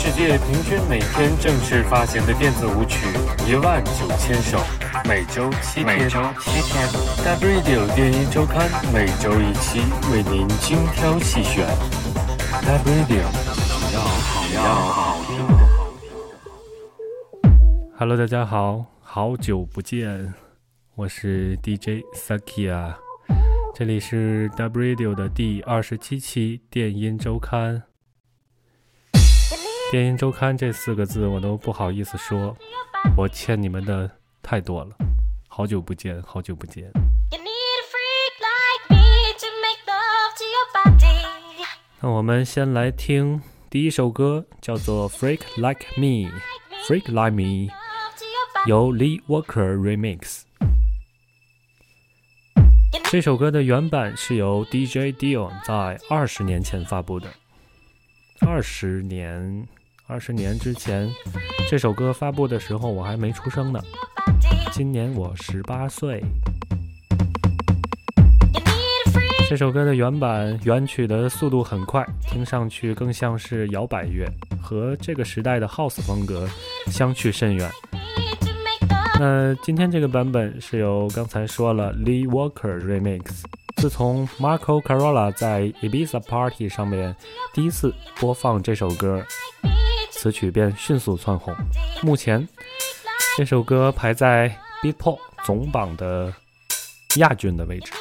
世界平均每天正式发行的电子舞曲19000首，每周七天。Dub Radio 电音周刊每周一期，为您精挑细选。Dub Radio 只要好听。Hello， 大家好，好久不见，我是 DJ Saki 啊，这里是 Dub Radio 的第27期电音周刊。电音周刊这4个字我都不好意思说，我欠你们的太多了，好久不见。那我们先来听第一首歌，叫做 Freak Like Me， 由 Lee Walker Remix。 这首歌的原版是由 DJ Dion 在20年前发布的。20年之前，这首歌发布的时候我还没出生呢。今年我18岁。这首歌的原曲的速度很快，听上去更像是摇摆乐，和这个时代的 House 风格相去甚远。那今天这个版本是由刚才说了 Lee Walker Remix。自从 Marco Carola 在 Ibiza Party 上面第一次播放这首歌，此曲便迅速窜红。目前这首歌排在 Beatball 总榜的亚军的位置。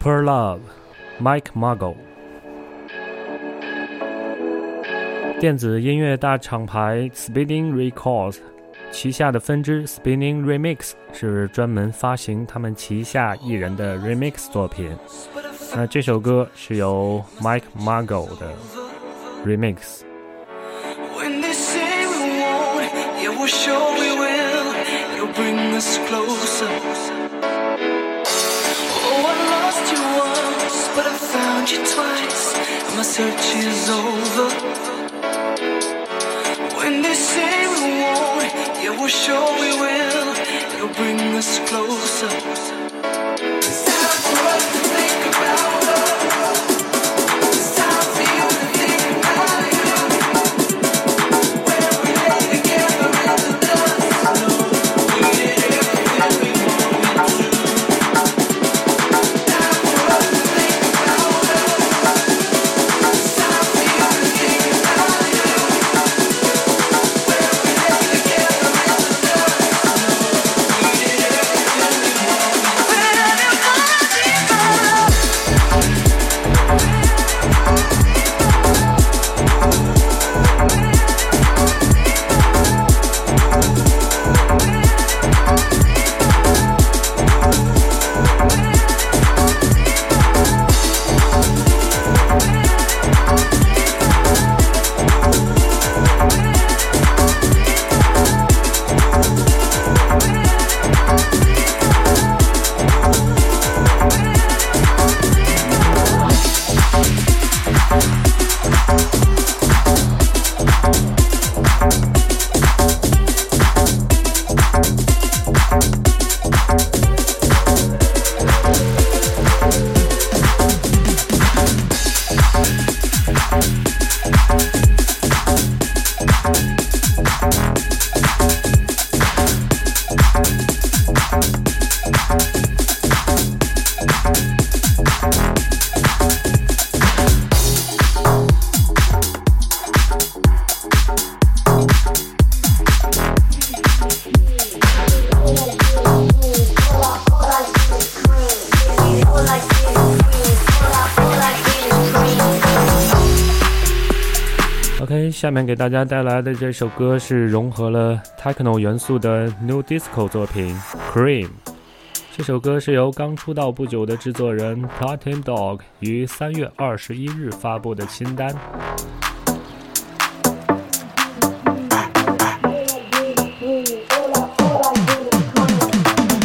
Deeper Love, Mike Mago。 电子音乐大厂牌 Spinnin' Records 旗下的分支 Spinnin' Remix 是专门发行他们旗下艺人的 remix 作品。那这首歌是由 Mike Mago 的 remix。 When they say we won't, yeah we're sure we will, you'll bring us closer.But I found you twice, and my search is over. When they say we won't, yeah we're sure we will. It'll bring us closer. It's time for us to think about love. It's time for you to think about love. Where we lay together in the dust, I know we did everything we wanted to.下面给大家带来的这首歌是融合了 techno 元素的 new disco 作品 Cream。 这首歌是由刚出道不久的制作人 Partin Dog 于3月21日发布的新单。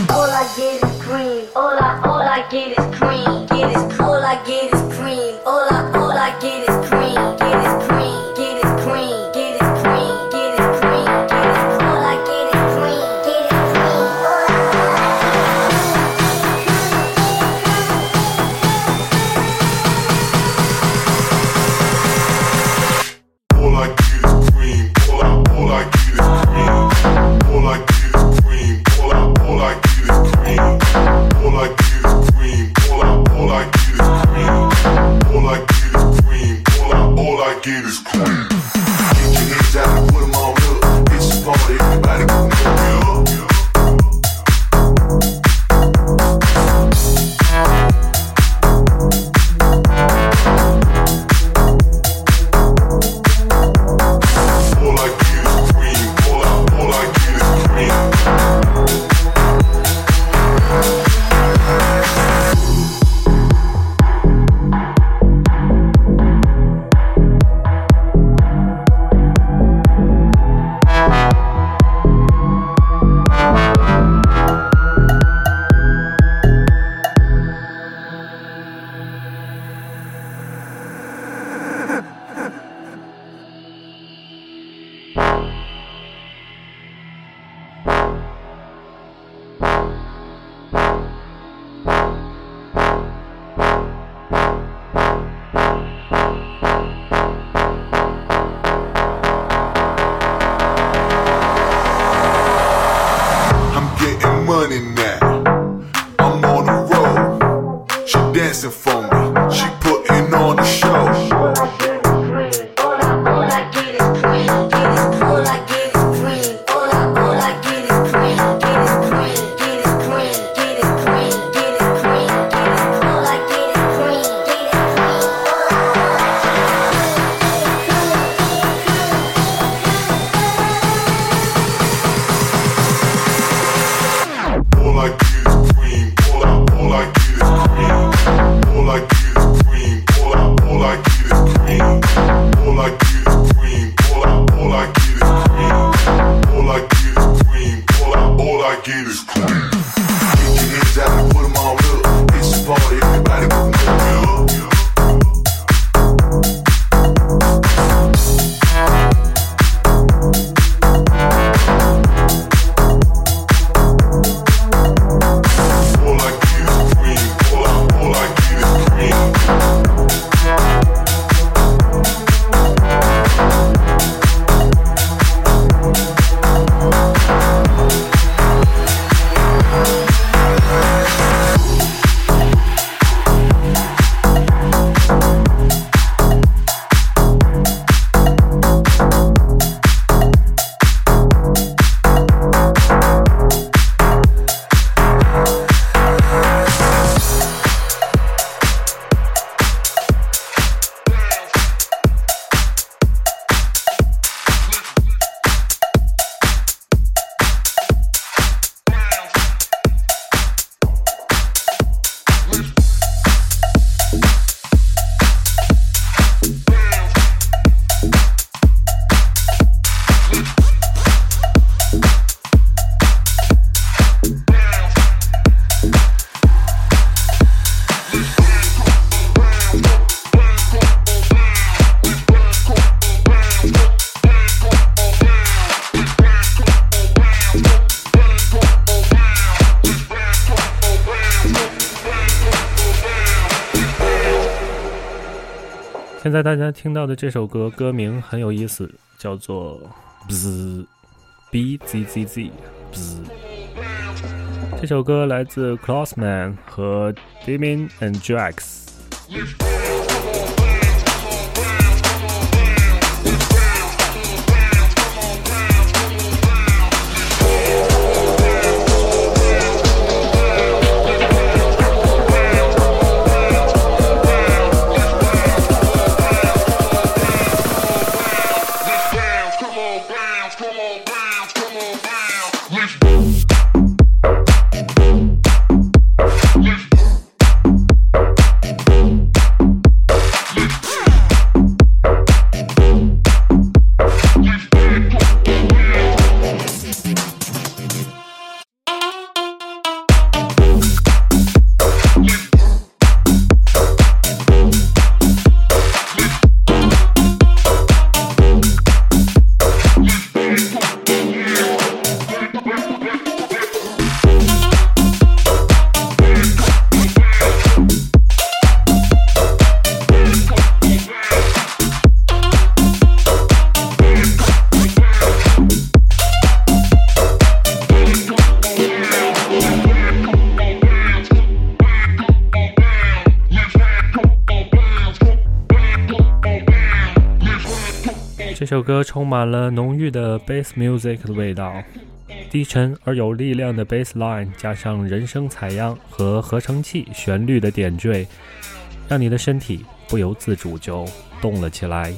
All I get is cream. I get is cream. All I get is cream. Get your hands out and put them all up. It's a party, everybody come on, get up.现在大家听到的这首歌歌名很有意思，叫做 BZZZ。 这首歌来自 Crossman 和 Demin and Jax。这首歌充满了浓郁的 bass music 的味道，低沉而有力量的 bass line 加上人声采样和合成器旋律的点缀，让你的身体不由自主就动了起来。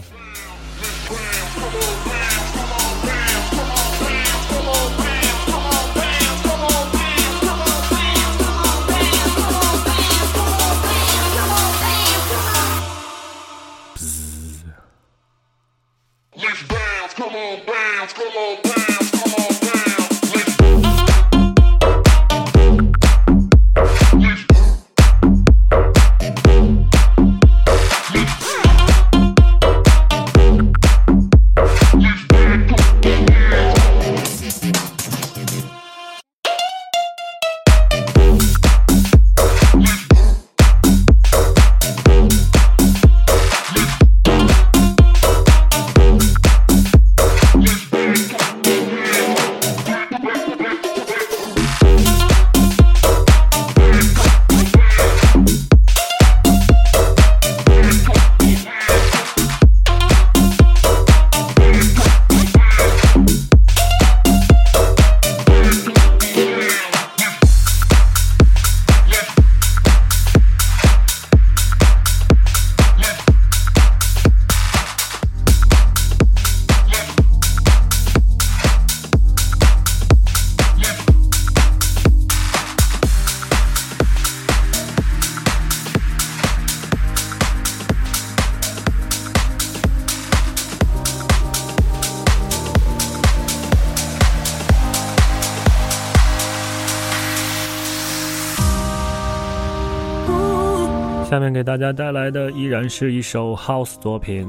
下面给大家带来的依然是一首 House 作品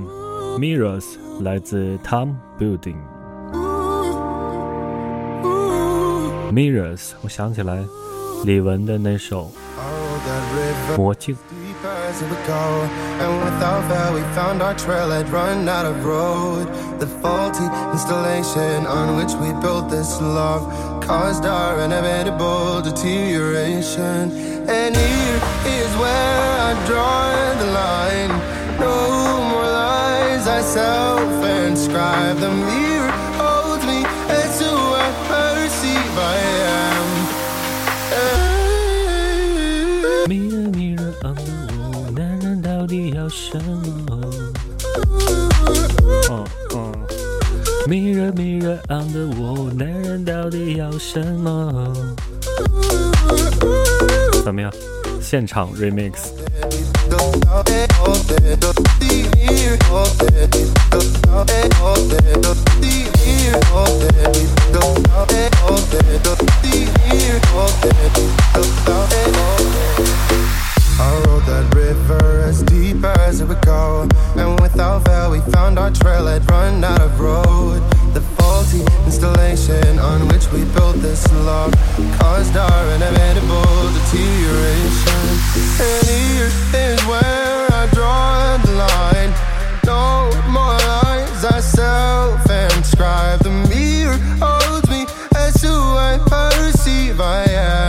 Mirrors， 来自 Tom Building。 Mirrors， 我想起来李玟的那首魔镜。And without fail we found our trail had run out of road. The faulty installation on which we built this love caused our inevitable deterioration. And here is where I draw the line. No more lies I self-inscribe. The mirror holds me as to I perceive I am. Mirror, mirror on the wall，到底要什么？Mirror, mirror on the wall， 男人到底要什么？怎么样？现场 remix。I rode that river as deep as it would go. And without fail we found our trail had run out of road. The faulty installation on which we built this log caused our inevitable deterioration. And here is where I draw the line. No more lies I self-inscribe. The mirror holds me as who I perceive I am.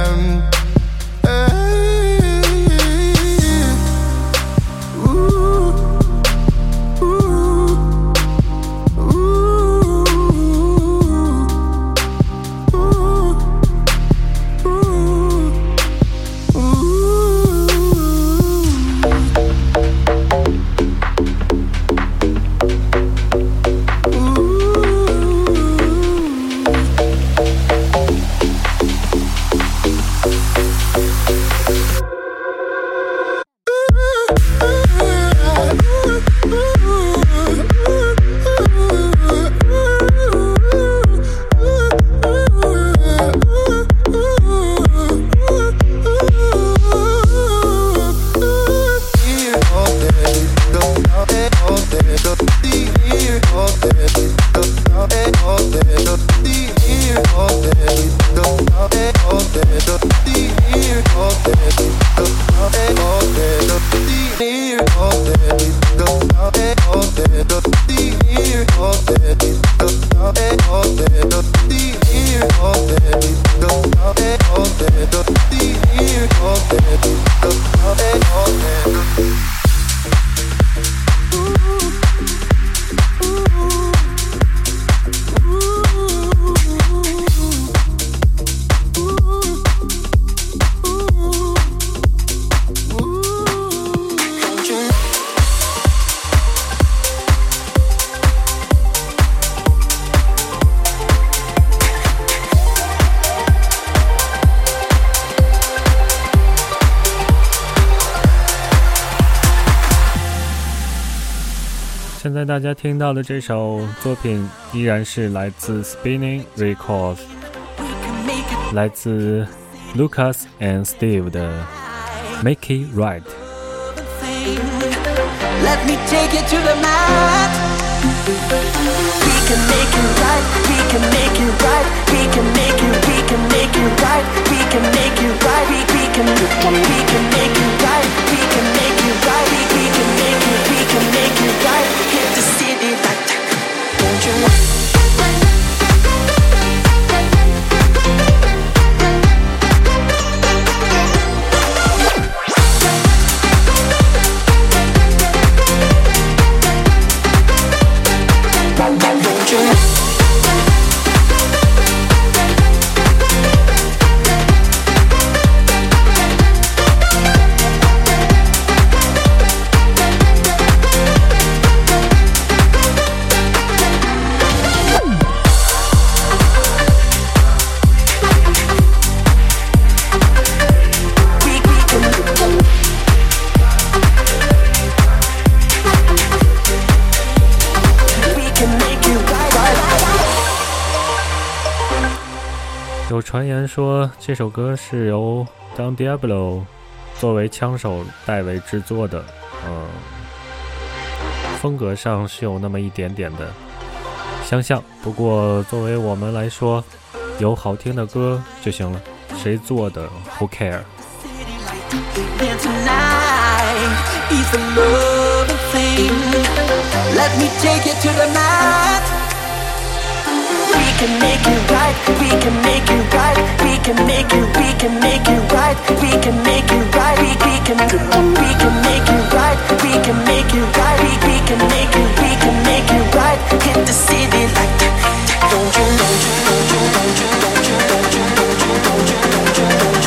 现在大家听到的这首作品依然是来自 Spinnin' Records， 来自 Lucas and Steve 的 Make It Right。 Let me take it to the mat. We can make it right, we can make it right, we can make it right, we can make it right, we can make it right, we can make it right, we can make it right, hit the city right, don't you want-有传言说这首歌是由 Don Diablo 作为枪手代为制作的，风格上是有那么一点点的相像，不过作为我们来说，有好听的歌就行了，谁做的 Who care。 Let me take it to the night.We can make it right, we can make it right, we can make it right, we can make it right, we can make it right, we can make it right, we can make it right, hit the city like that. Don't you, don't you, don't you, don't you, don't you, don't you, don't you, don't you, don't you, don't you, don't you, don't you, don't you.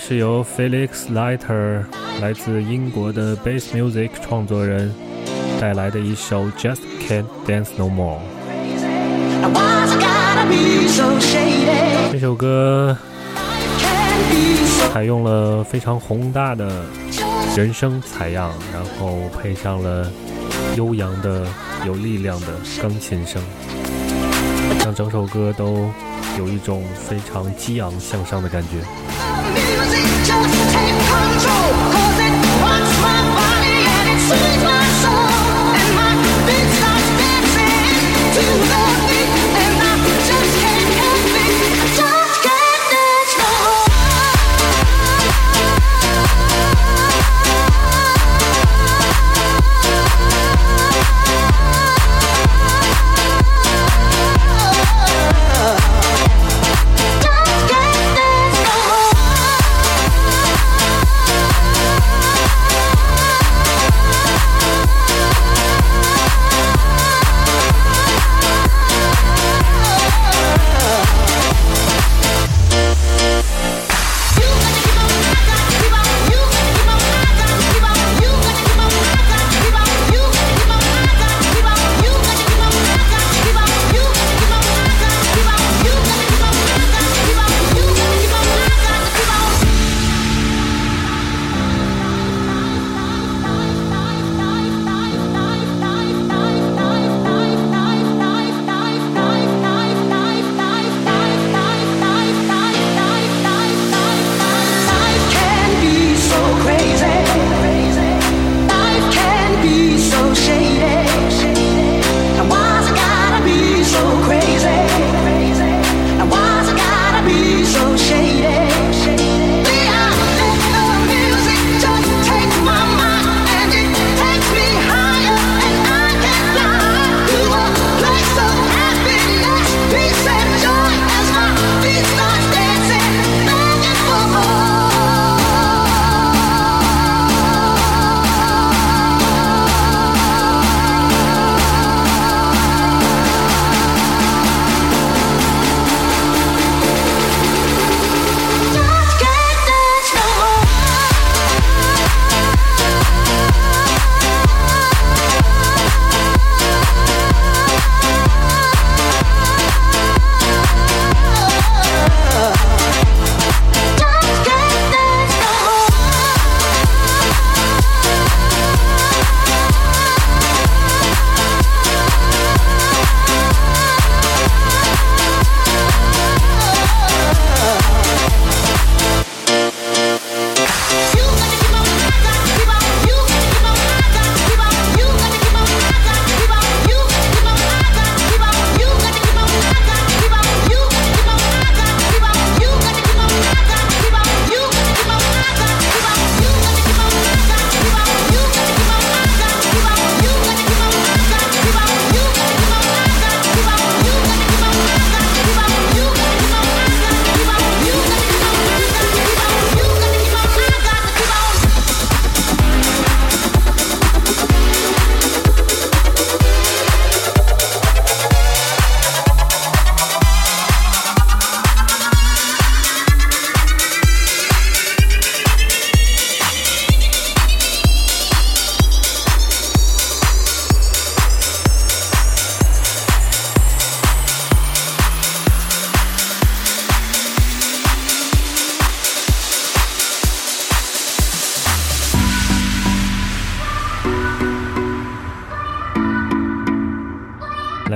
是由 Felix Leiter 来自英国的 Bass Music 创作人带来的一首 Just Can't Dance No More。 这首歌采用了非常宏大的人声采样，然后配上了悠扬的有力量的钢琴声，让整首歌都有一种非常激昂向上的感觉。Just take control, 'cause it wants my body and it sees my soul, and my beat starts dancing to the beat, and I just can't help it, just can't dance no more, just can't dance no more.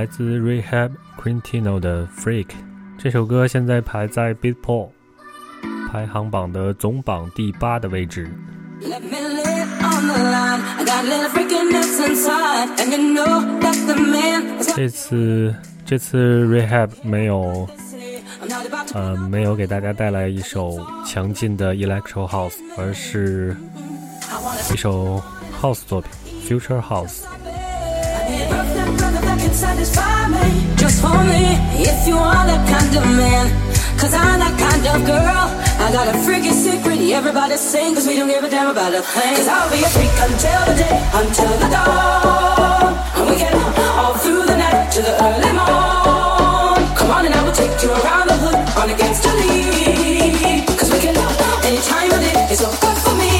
来自 Rehab Quintino 的 Freak， 这首歌现在排在 Beatball 排行榜的总榜第8的位置。Let me live on the line. I got little freakiness inside, and you know that the man is... 这次 Rehab 没有给大家带来一首强劲的 Electro House， 而是一首 House 作品 Future House。Cause I'm that kind of girl. I got a freaking secret. Everybody sing, cause we don't give a damn about a thing. Cause I'll be a freak until the day, until the dawn. And we get all through the night to the early morn. Come on and I will take you around the hood, on against the lead. Cause we can love any time of day. It's so good for me.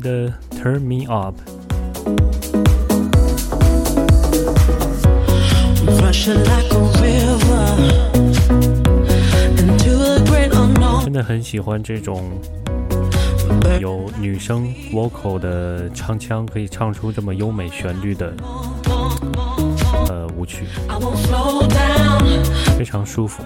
The Turn Me Up。 真的很喜欢这种有女生 vocal 的唱腔，可以唱出这么优美旋律的舞曲，非常舒服。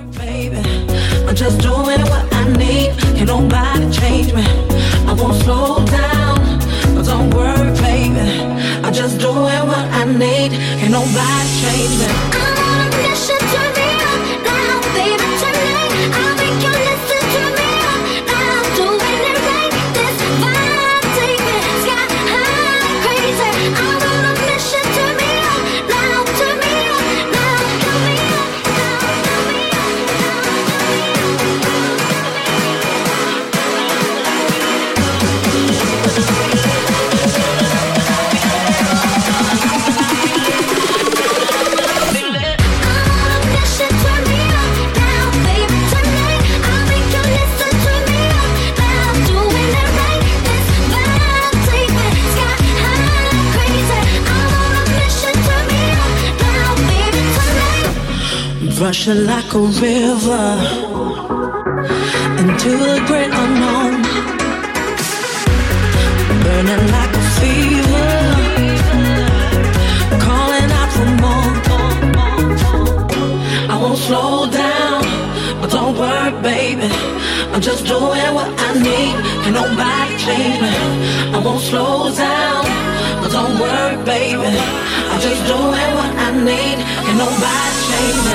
Rushing like a river into the great unknown, burning like a fever, calling out for more. I won't slow down, but don't worry, baby. I'm just doing what I need, and nobody change me. I won't slow down, but don't worry, baby. I'm just doing what I need, and nobody change me.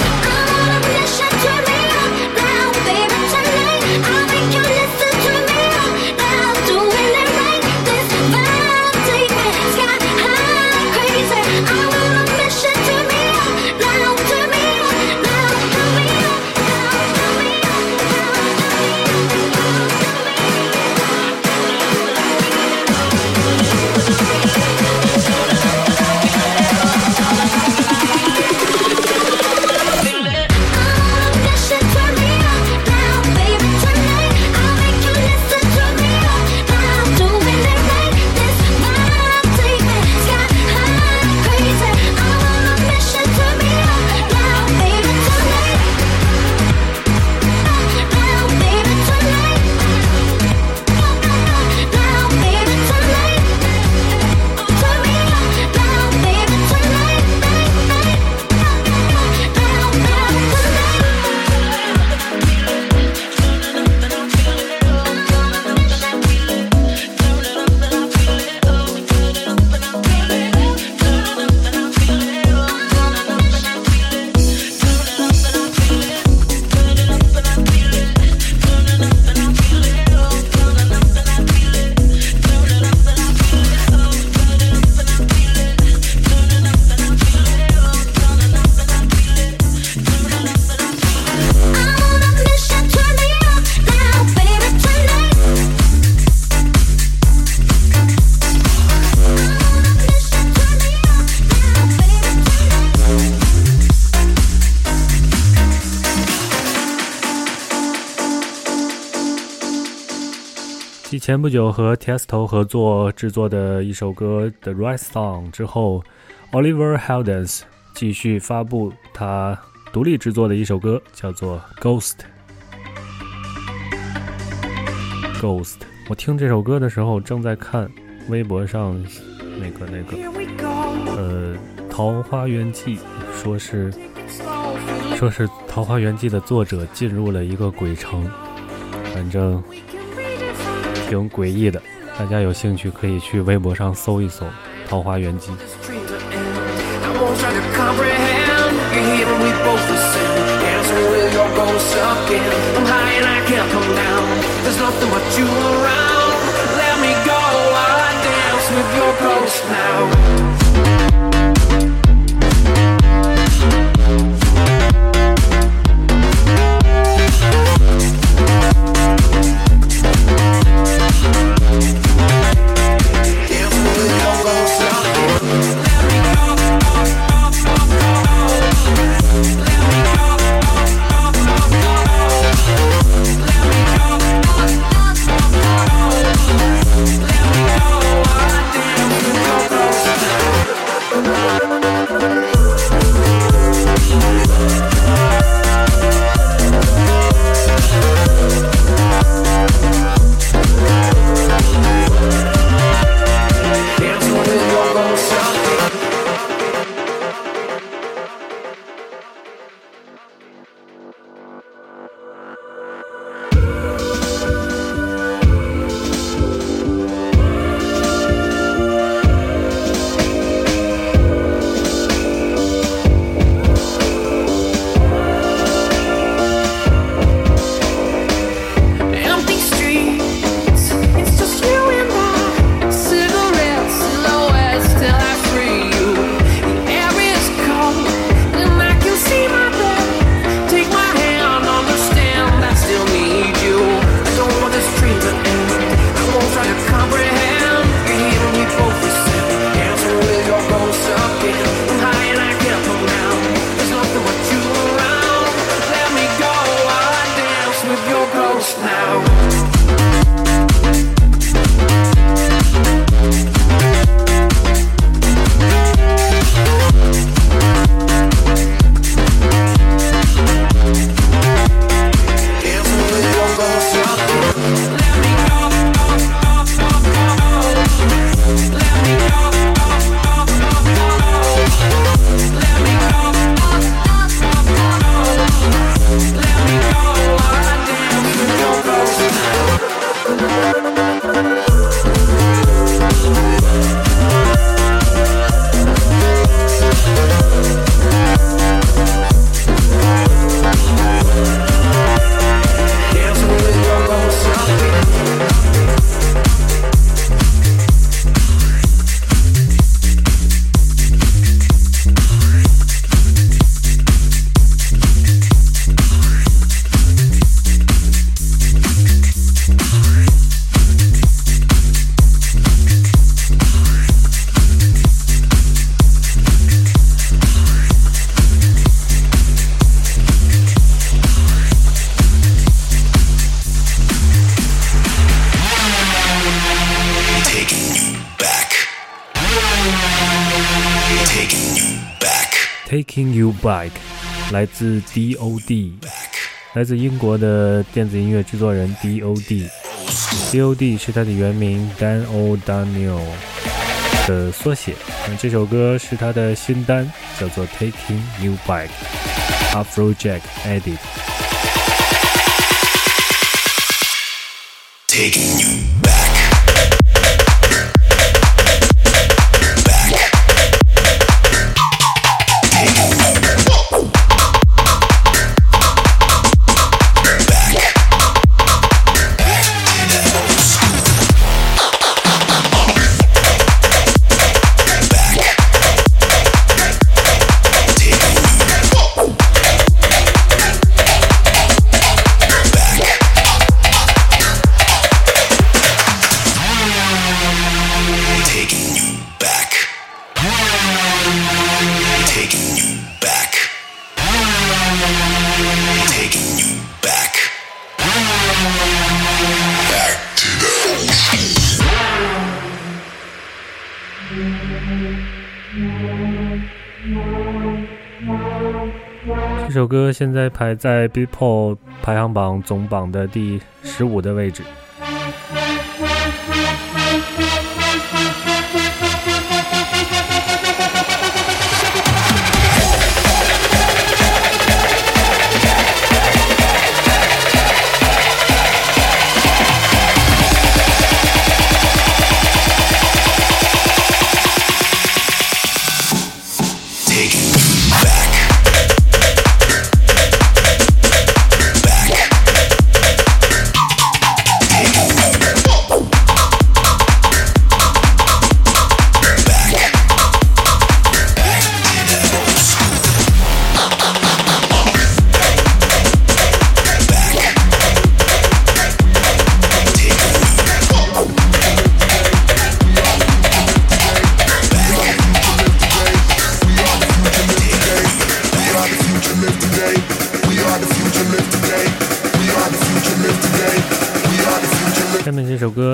前不久和 Testo 合作制作的一首歌 The Right Song 之后， Oliver Heldens 继续发布他独立制作的一首歌，叫做 Ghost。 我听这首歌的时候正在看微博上那个桃花源记，说是桃花源记的作者进入了一个鬼城，反正挺诡异的，大家有兴趣可以去微博上搜一搜桃花源记。Taking You Back 来自 DOD， 来自英国的电子音乐制作人 DOD。 DOD 是他的原名 Dan O'Daniel 的缩写，这首歌是他的新单，叫做 Taking You Back Afrojack Edit。 Taking You Back这首歌现在排在 Beatport 排行榜总榜的第15的位置。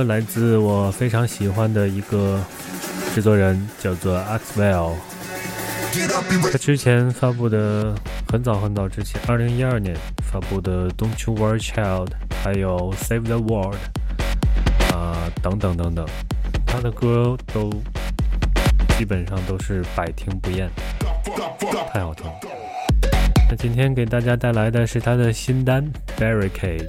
来自我非常喜欢的一个制作人，叫做 Axwell。 他之前发布的很早之前2012年发布的 Don't You Worry Child 还有 Save the World 等等，他的歌都基本上都是百听不厌，太好听。那今天给大家带来的是他的新单 Barricade。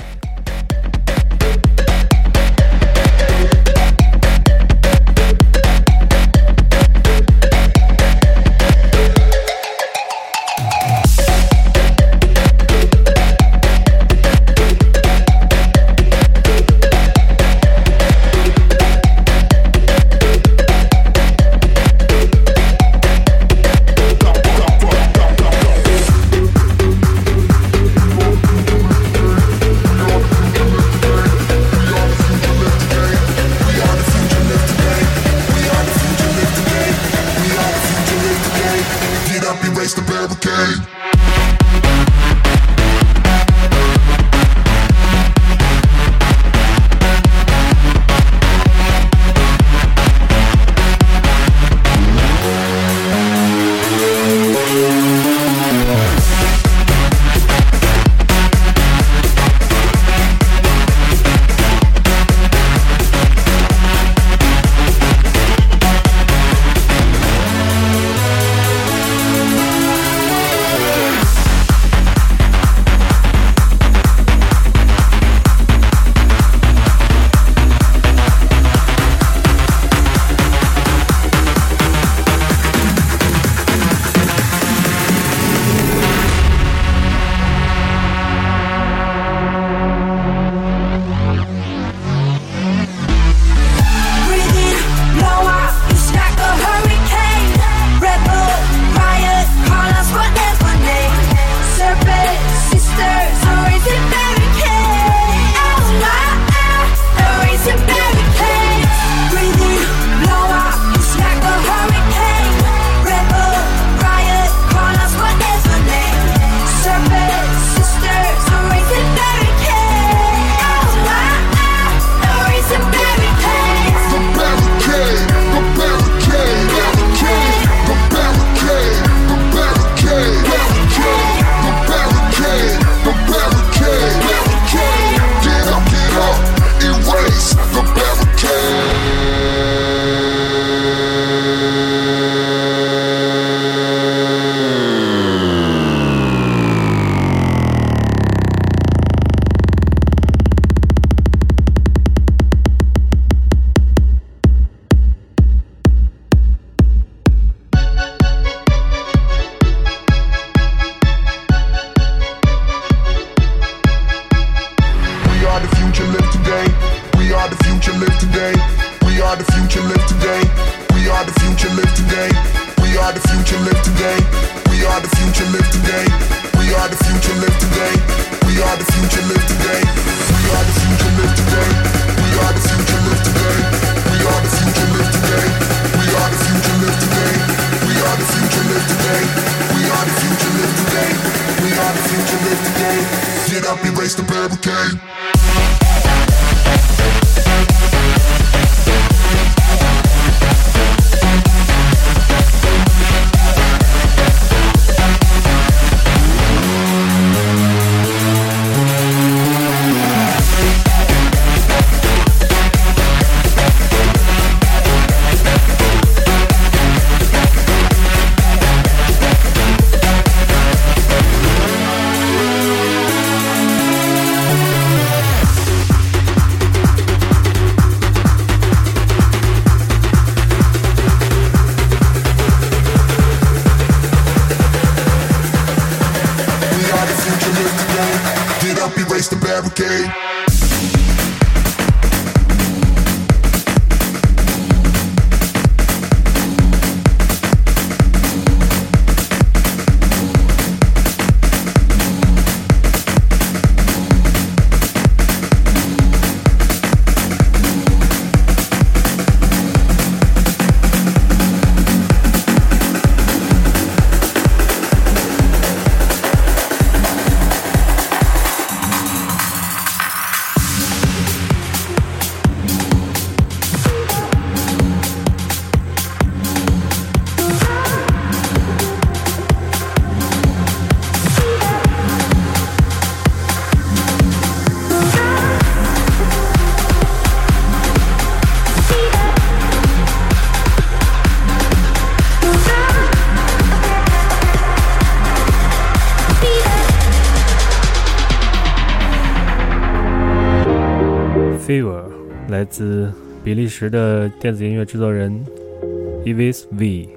future, live today. We are the future, live today. We are the future, live today. We are the future, live today. We are the future, live today. We are the future, live today. We are the future, live today. We are the future, live today. We are the future, live today. We are the future, live today. We are the future, live today. Get up, erase the barricade. Fever 来自比利时的电子音乐制作人 Evis V。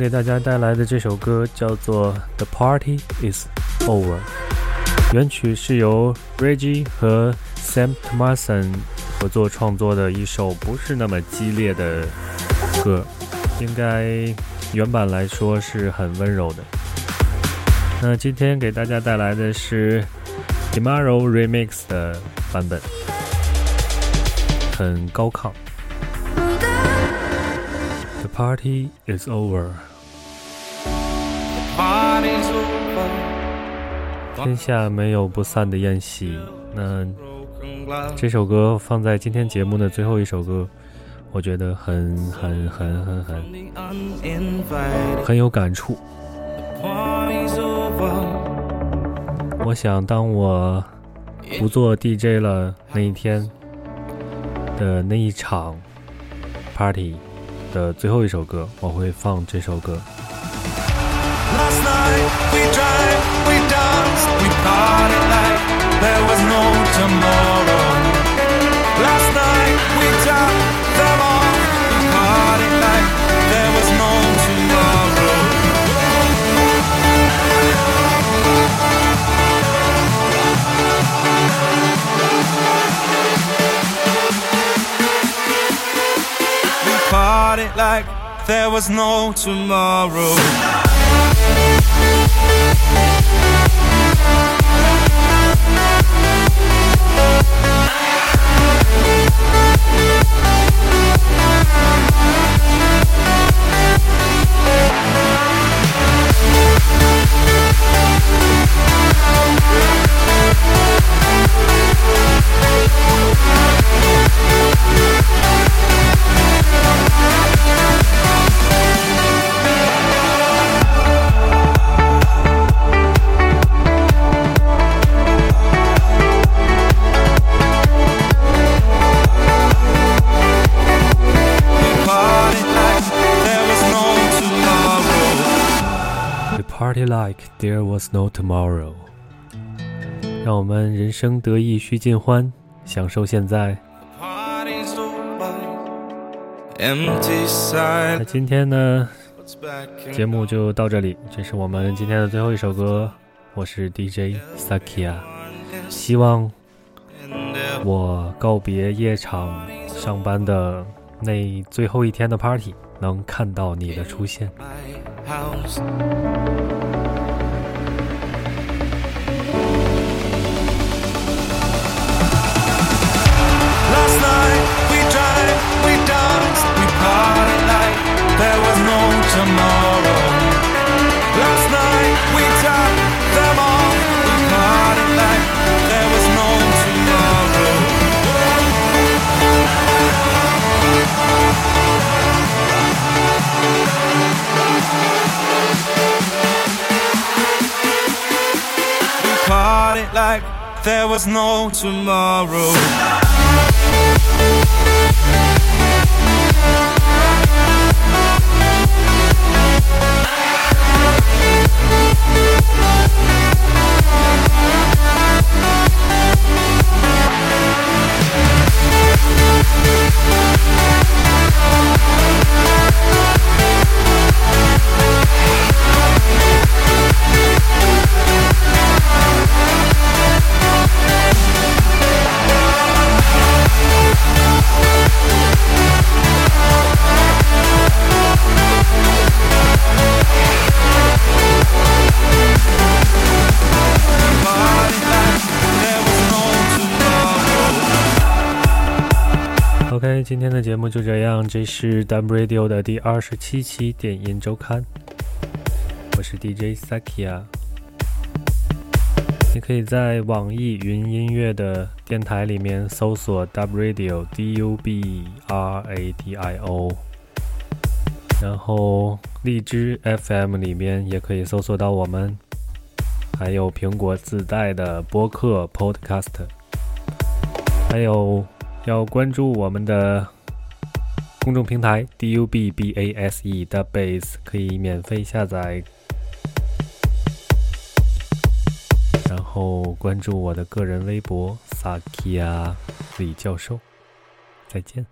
给大家带来的这首歌叫做 The Party Is Over， 原曲是由 Reggie 和 Sam Thomason 合作创作的一首不是那么激烈的歌，应该原版来说是很温柔的。那今天给大家带来的是 Demorrow Remix 的版本，很高亢。The party is over. 天下没有不散的宴席。那这首歌放在今天节目的最后一首歌，我觉得很有感触。我想当我不做 DJ 了那一天的那一场 party 的最后一首歌，我会放这首歌。It like there was no tomorrow. Party like there was no tomorrow. 让我们人生得意须尽欢，享受现在。那今天呢，节目就到这里，这是我们今天的最后一首歌。我是 DJ Saki， 希望我告别夜场上班的那最后一天的 party， 能看到你的出现。There was no tomorrow. Last night we took them all. We party like there was no tomorrow. We party like there was no tomorrow. OK， 今天的节目就这样，这是 Dub Radio 的第27期电音周刊，我是 DJ Sakia。 你可以在网易云音乐的电台里面搜索 Dub Radio DUBRADIO， 然后荔枝 FM 里面也可以搜索到我们，还有苹果自带的播客 Podcast， 还有要关注我们的公众平台 DUBBASE Dubbase， 可以免费下载，然后关注我的个人微博 Sakia 李教授，再见。